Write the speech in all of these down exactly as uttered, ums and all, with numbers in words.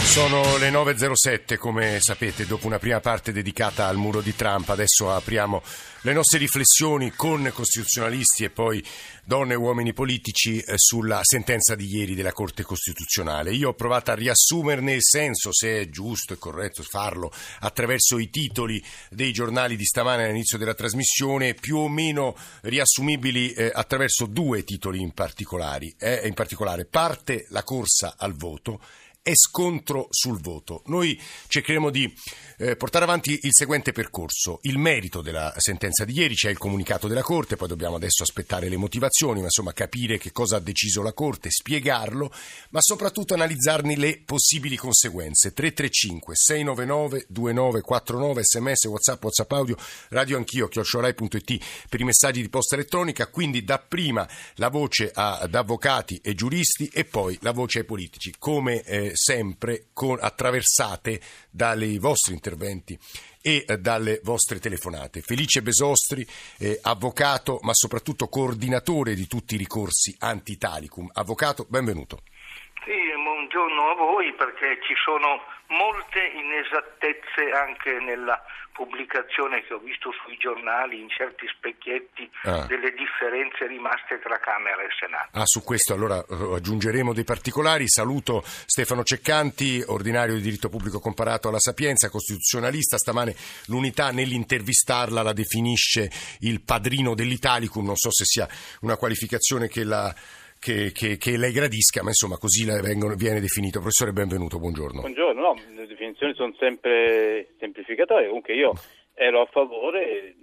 Sono le nove e zero sette, come sapete, dopo una prima parte dedicata al muro di Trump. Adesso apriamo le nostre riflessioni con costituzionalisti e poi donne e uomini politici sulla sentenza di ieri della Corte Costituzionale. Io ho provato a riassumerne il senso, se è giusto e corretto farlo, attraverso i titoli dei giornali di stamane all'inizio della trasmissione, più o meno riassumibili attraverso due titoli in particolare. In particolare, parte la corsa al voto e scontro sul voto. Noi cercheremo di eh, portare avanti il seguente percorso. Il merito della sentenza di ieri, c'è il comunicato della Corte, poi dobbiamo adesso aspettare le motivazioni, ma insomma capire che cosa ha deciso la Corte, spiegarlo, ma soprattutto analizzarne le possibili conseguenze. tre tre cinque sei nove nove due nove quattro nove, sms, whatsapp, whatsapp audio, radio anch'io, chiocciorai.it per i messaggi di posta elettronica. Quindi dapprima la voce ad avvocati e giuristi e poi la voce ai politici, come eh, sempre con, attraversate dai vostri interventi e eh, dalle vostre telefonate. Felice Besostri, eh, avvocato ma soprattutto coordinatore di tutti i ricorsi Antitalicum. Avvocato, benvenuto. Sì, buongiorno a voi, perché ci sono molte inesattezze anche nella pubblicazione che ho visto sui giornali, in certi specchietti, ah. delle differenze rimaste tra Camera e Senato. Ah, su questo allora aggiungeremo dei particolari. Saluto Stefano Ceccanti, ordinario di diritto pubblico comparato alla Sapienza, costituzionalista. Stamane l'Unità, nell'intervistarla, la definisce il padrino dell'Italicum. Non so se sia una qualificazione che la... Che, che, che lei gradisca, ma insomma così vengono, viene definito. Professore, benvenuto, buongiorno. Buongiorno, no, le definizioni sono sempre semplificatorie, comunque io ero a favore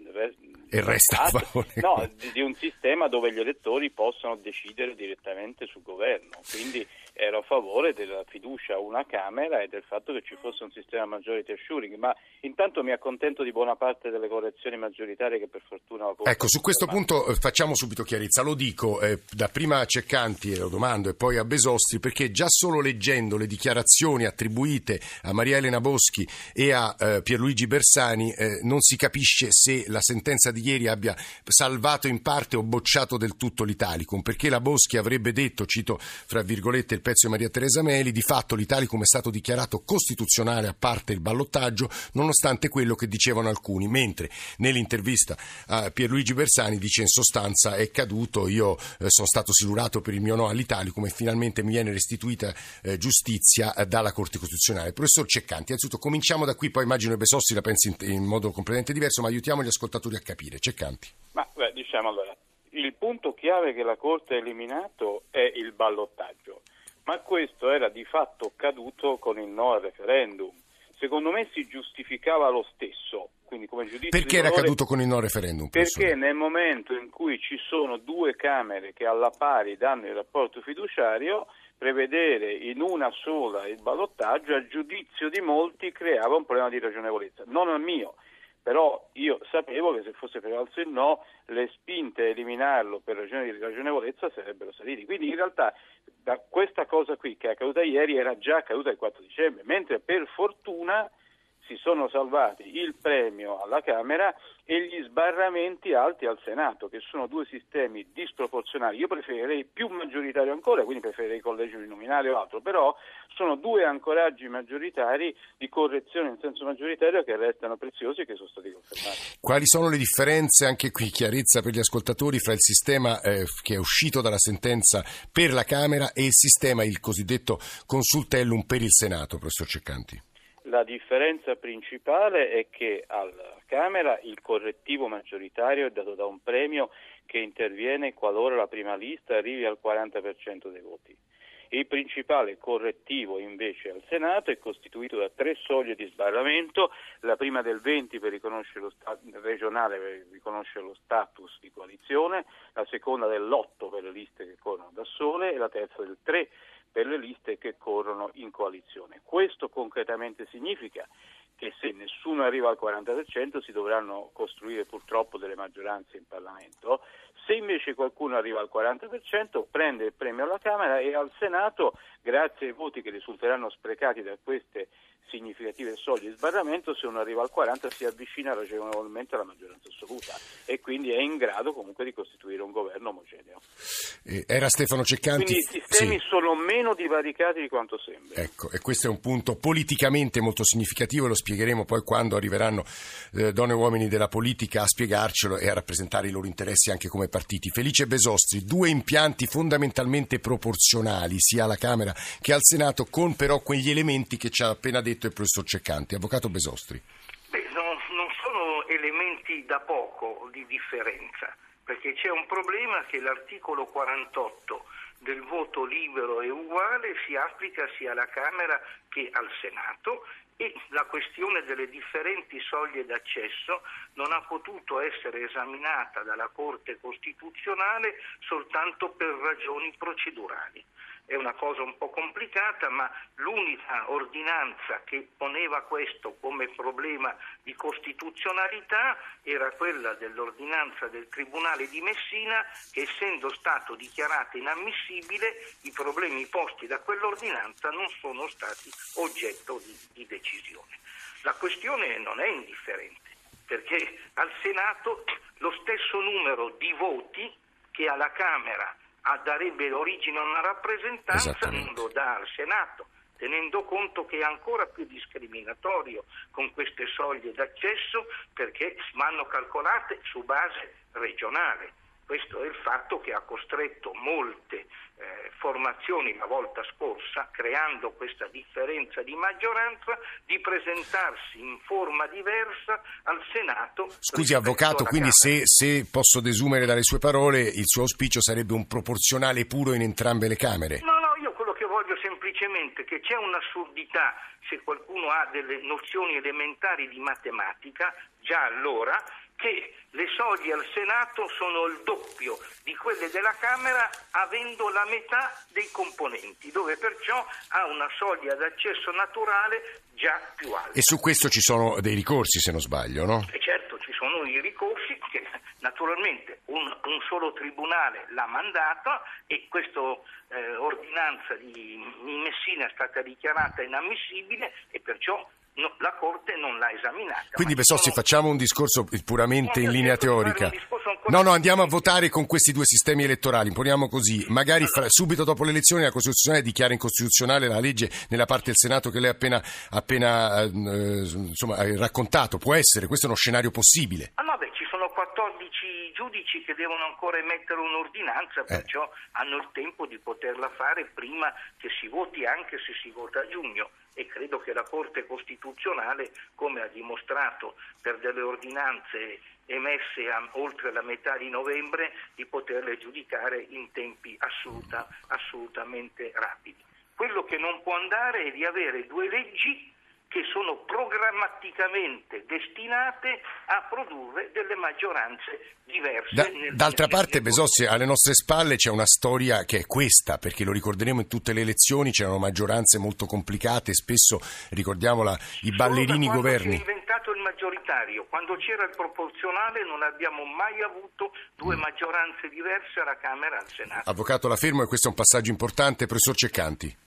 e resta a favore no, di un sistema dove gli elettori possono decidere direttamente sul governo, quindi ero a favore della fiducia a una Camera e del fatto che ci fosse un sistema majority assuring, ma intanto mi accontento di buona parte delle correzioni maggioritarie che per fortuna... Ecco, su questo punto facciamo subito chiarezza, lo dico eh, da prima a Ceccanti e lo domando e poi a Besostri, perché già solo leggendo le dichiarazioni attribuite a Maria Elena Boschi e a eh, Pierluigi Bersani eh, non si capisce se la sentenza di ieri abbia salvato in parte o bocciato del tutto l'Italicum, perché la Boschi avrebbe detto, cito fra virgolette il pezzo di Maria Teresa Meli, di fatto l'Italicum è stato dichiarato costituzionale a parte il ballottaggio, nonostante quello che dicevano alcuni, mentre nell'intervista a Pierluigi Bersani dice in sostanza è caduto, io sono stato silurato per il mio no all'Italicum e finalmente mi viene restituita giustizia dalla Corte Costituzionale. Professor Ceccanti, innanzitutto cominciamo da qui, poi immagino Besostri la pensi in modo completamente diverso, ma aiutiamo gli ascoltatori a capire. Ceccanti. Ma beh, diciamo allora, il punto chiave che la Corte ha eliminato è il ballottaggio. Ma questo era di fatto caduto con il no al referendum. Secondo me si giustificava lo stesso. Quindi come giudizio perché valore, era caduto con il no al referendum? Professore? Perché nel momento in cui ci sono due Camere che alla pari danno il rapporto fiduciario, prevedere in una sola il ballottaggio a giudizio di molti creava un problema di ragionevolezza. Non al mio. Però io sapevo che se fosse prevalso il no, le spinte a eliminarlo per ragioni di ragionevolezza sarebbero salite. Quindi in realtà da questa cosa qui che è accaduta ieri era già accaduta il quattro dicembre, mentre per fortuna si sono salvati il premio alla Camera e gli sbarramenti alti al Senato, che sono due sistemi disproporzionali. Io preferirei più maggioritario ancora, quindi preferirei collegio uninominale o altro, però sono due ancoraggi maggioritari di correzione in senso maggioritario che restano preziosi e che sono stati confermati. Quali sono le differenze, anche qui chiarezza per gli ascoltatori, fra il sistema eh, che è uscito dalla sentenza per la Camera e il sistema, il cosiddetto consultellum per il Senato, professor Ceccanti? La differenza principale è che alla Camera il correttivo maggioritario è dato da un premio che interviene qualora la prima lista arrivi al quaranta per cento dei voti. Il principale correttivo invece al Senato è costituito da tre soglie di sbarramento, la prima del venti per riconoscere lo sta- regionale per riconoscere lo status di coalizione, la seconda dell'otto per le liste che corrono da sole e la terza del tre per le liste che corrono in coalizione. Questo concretamente significa che se nessuno arriva al quaranta per cento si dovranno costruire purtroppo delle maggioranze in Parlamento, se invece qualcuno arriva al quaranta per cento prende il premio alla Camera e al Senato, grazie ai voti che risulteranno sprecati da queste significative soglie di sbarramento, se uno arriva al quaranta si avvicina ragionevolmente alla maggioranza assoluta e quindi è in grado comunque di costituire un governo omogeneo. Era Stefano Ceccanti. Quindi i sistemi sì. sono meno divaricati di quanto sembra. Ecco, e questo è un punto politicamente molto significativo, e lo spiegheremo poi quando arriveranno eh, donne e uomini della politica a spiegarcelo e a rappresentare i loro interessi anche come partiti. Felice Besostri, due impianti fondamentalmente proporzionali sia alla Camera che al Senato, con però quegli elementi che ci ha appena detto il professor Ceccanti. Avvocato Besostri. Beh, no, non sono elementi da poco di differenza, perché c'è un problema che l'articolo quarantotto del voto libero e uguale si applica sia alla Camera che al Senato, e la questione delle differenti soglie d'accesso non ha potuto essere esaminata dalla Corte Costituzionale soltanto per ragioni procedurali. È una cosa un po' complicata, ma l'unica ordinanza che poneva questo come problema di costituzionalità era quella dell'ordinanza del Tribunale di Messina, che essendo stato dichiarato inammissibile, i problemi posti da quell'ordinanza non sono stati oggetto di, di decisione. La questione non è indifferente, perché al Senato lo stesso numero di voti che alla Camera darebbe origine a una rappresentanza non lo dà al Senato, tenendo conto che è ancora più discriminatorio con queste soglie d'accesso, perché vanno calcolate su base regionale. Questo è il fatto che ha costretto molte eh, formazioni la volta scorsa, creando questa differenza di maggioranza, di presentarsi in forma diversa al Senato. Scusi avvocato, quindi se, se posso desumere dalle sue parole, il suo auspicio sarebbe un proporzionale puro in entrambe le Camere? No, no, io quello che voglio semplicemente è che c'è un'assurdità, se qualcuno ha delle nozioni elementari di matematica, già allora, che le soglie al Senato sono il doppio di quelle della Camera, avendo la metà dei componenti, dove perciò ha una soglia d'accesso naturale già più alta. E su questo ci sono dei ricorsi, se non sbaglio, no? E certo, ci sono i ricorsi che naturalmente un, un solo tribunale l'ha mandata, e questa eh, ordinanza di Messina è stata dichiarata inammissibile e perciò no, la Corte non l'ha esaminata. Quindi Besostri, sono... facciamo un discorso puramente no, in linea teorica. No, no, andiamo a votare con questi due sistemi elettorali, imponiamo così, magari allora. fra, subito dopo le elezioni la Costituzione dichiara incostituzionale la legge nella parte del Senato che lei ha appena, appena eh, insomma, raccontato. Può essere, questo è uno scenario possibile. Ah, no, beh, ci sono quattordici giudici che devono ancora emettere un'ordinanza, perciò eh. hanno il tempo di poterla fare prima che si voti, anche se si vota a giugno. E credo che la Corte Costituzionale, come ha dimostrato per delle ordinanze emesse a, oltre la metà di novembre, di poterle giudicare in tempi assoluta, assolutamente rapidi. Quello che non può andare è di avere due leggi che sono programmaticamente destinate a produrre delle maggioranze diverse. Da, nel, d'altra nel, parte, nel... Besostri, alle nostre spalle c'è una storia che è questa, perché lo ricorderemo in tutte le elezioni, c'erano maggioranze molto complicate, spesso, ricordiamola, i ballerini governi. Si è inventato il maggioritario, quando c'era il proporzionale non abbiamo mai avuto due mm. maggioranze diverse alla Camera e al Senato. Avvocato, la fermo, e questo è un passaggio importante. Professor Ceccanti.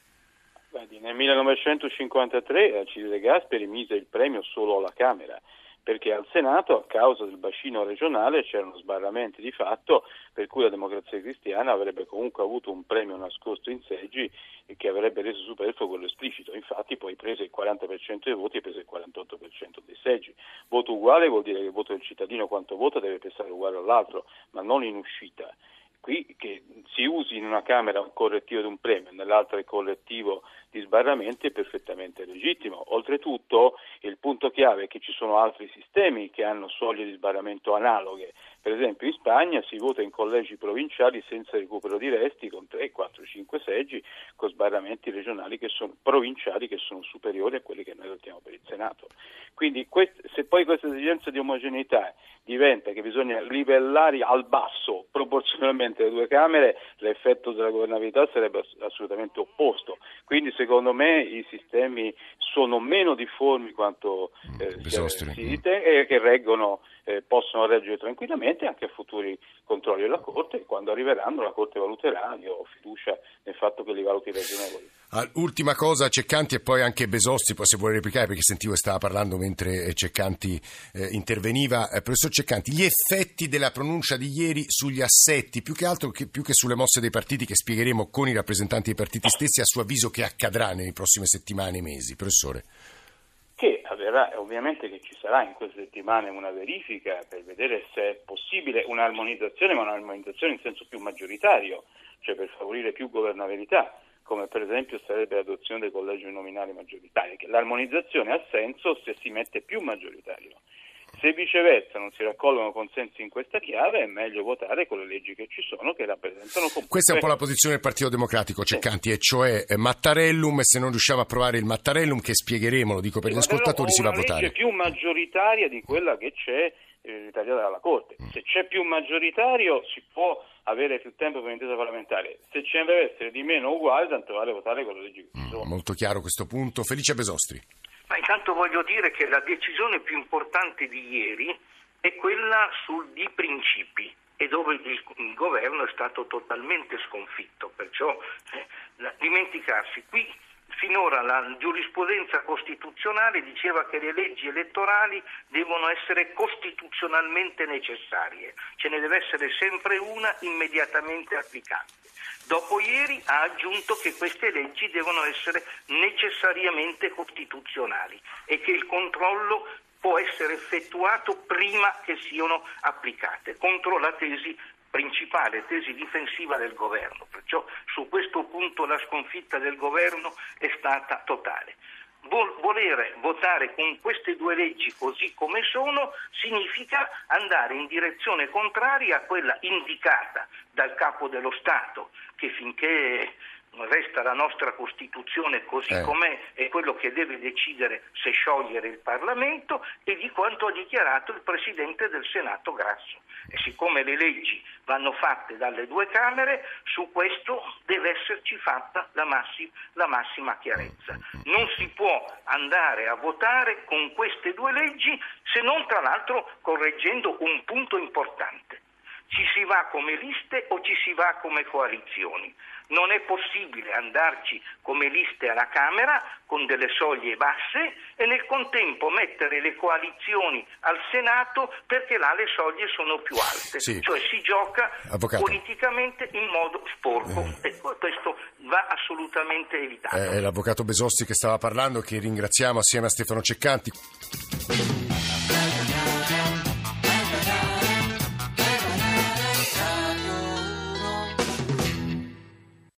Nel millenovecentocinquantatré Alcide De Gasperi mise il premio solo alla Camera, perché al Senato, a causa del bacino regionale, c'erano sbarramenti di fatto, per cui la Democrazia Cristiana avrebbe comunque avuto un premio nascosto in seggi che avrebbe reso superfluo quello esplicito. Infatti poi prese il quaranta per cento dei voti e prese il quarantotto per cento dei seggi. Voto uguale vuol dire che il voto del cittadino quanto vota deve pensare uguale all'altro, ma non in uscita. Qui che si usi in una Camera un correttivo di un premio, nell'altra il correttivo di sbarramenti è perfettamente legittimo. Oltretutto il punto chiave è che ci sono altri sistemi che hanno soglie di sbarramento analoghe. Per esempio in Spagna si vota in collegi provinciali senza recupero di resti, con tre, quattro, cinque seggi, con sbarramenti regionali che sono provinciali che sono superiori a quelli che noi adottiamo per il Senato. Quindi quest- se poi questa esigenza di omogeneità diventa che bisogna livellare al basso proporzionalmente le due Camere, l'effetto della governabilità sarebbe assolutamente opposto. Quindi secondo me i sistemi sono meno difformi quanto eh, si dite e che reggono, eh, possono reggere tranquillamente anche a futuri controlli della Corte, e quando arriveranno la Corte valuterà, io ho fiducia nel fatto che li valuti ragionevoli. Ultima cosa, Ceccanti, e poi anche Besostri, poi se vuole replicare, perché sentivo che stava parlando mentre Ceccanti eh, interveniva. Eh, professor Ceccanti, gli effetti della pronuncia di ieri sugli assetti, più che altro che, più che sulle mosse dei partiti, che spiegheremo con i rappresentanti dei partiti stessi, a suo avviso che accadrà nelle prossime settimane e mesi, professore? Che avverrà, ovviamente che ci sarà in queste settimane una verifica per vedere se è possibile un'armonizzazione, ma un'armonizzazione in senso più maggioritario, cioè per favorire più governabilità, come per esempio sarebbe l'adozione del collegio nominale maggioritario, che l'armonizzazione ha senso se si mette più maggioritario. Se viceversa non si raccolgono consensi in questa chiave, è meglio votare con le leggi che ci sono, che rappresentano comunque. Questa è un po' la posizione del Partito Democratico, Ceccanti, sì. E cioè Mattarellum, se non riusciamo a approvare il Mattarellum, che spiegheremo, lo dico per gli ascoltatori, si va a votare. Una legge più maggioritaria di quella che c'è eh, tagliata dalla Corte. Se c'è più maggioritario si può avere più tempo per l'intesa parlamentare, se ce ne deve essere di meno uguale, tanto vale votare con le leggi che ci sono. Mm, molto chiaro questo punto. Felice Besostri. Ma intanto voglio dire che la decisione più importante di ieri è quella sul di principi, e dove il, il governo è stato totalmente sconfitto, perciò eh, la, dimenticarsi qui. Finora la giurisprudenza costituzionale diceva che le leggi elettorali devono essere costituzionalmente necessarie, ce ne deve essere sempre una immediatamente applicabile. Dopo ieri ha aggiunto che queste leggi devono essere necessariamente costituzionali e che il controllo può essere effettuato prima che siano applicate, contro la tesi principale, tesi difensiva del governo. Perciò su questo punto la sconfitta del governo è stata totale. Vol- volere votare con queste due leggi così come sono significa andare in direzione contraria a quella indicata dal Capo dello Stato, che finché resta la nostra Costituzione così eh. com'è è quello che deve decidere se sciogliere il Parlamento, e di quanto ha dichiarato il Presidente del Senato Grasso. E siccome le leggi vanno fatte dalle due Camere, su questo deve esserci fatta la, massi- la massima chiarezza. Non si può andare a votare con queste due leggi, se non tra l'altro correggendo un punto importante. Ci si va come liste o ci si va come coalizioni? Non è possibile andarci come liste alla Camera con delle soglie basse e nel contempo mettere le coalizioni al Senato, perché là le soglie sono più alte, sì. Cioè si gioca, avvocato, politicamente in modo sporco eh. e questo va assolutamente evitato. È l'avvocato Besostri che stava parlando, che ringraziamo assieme a Stefano Ceccanti.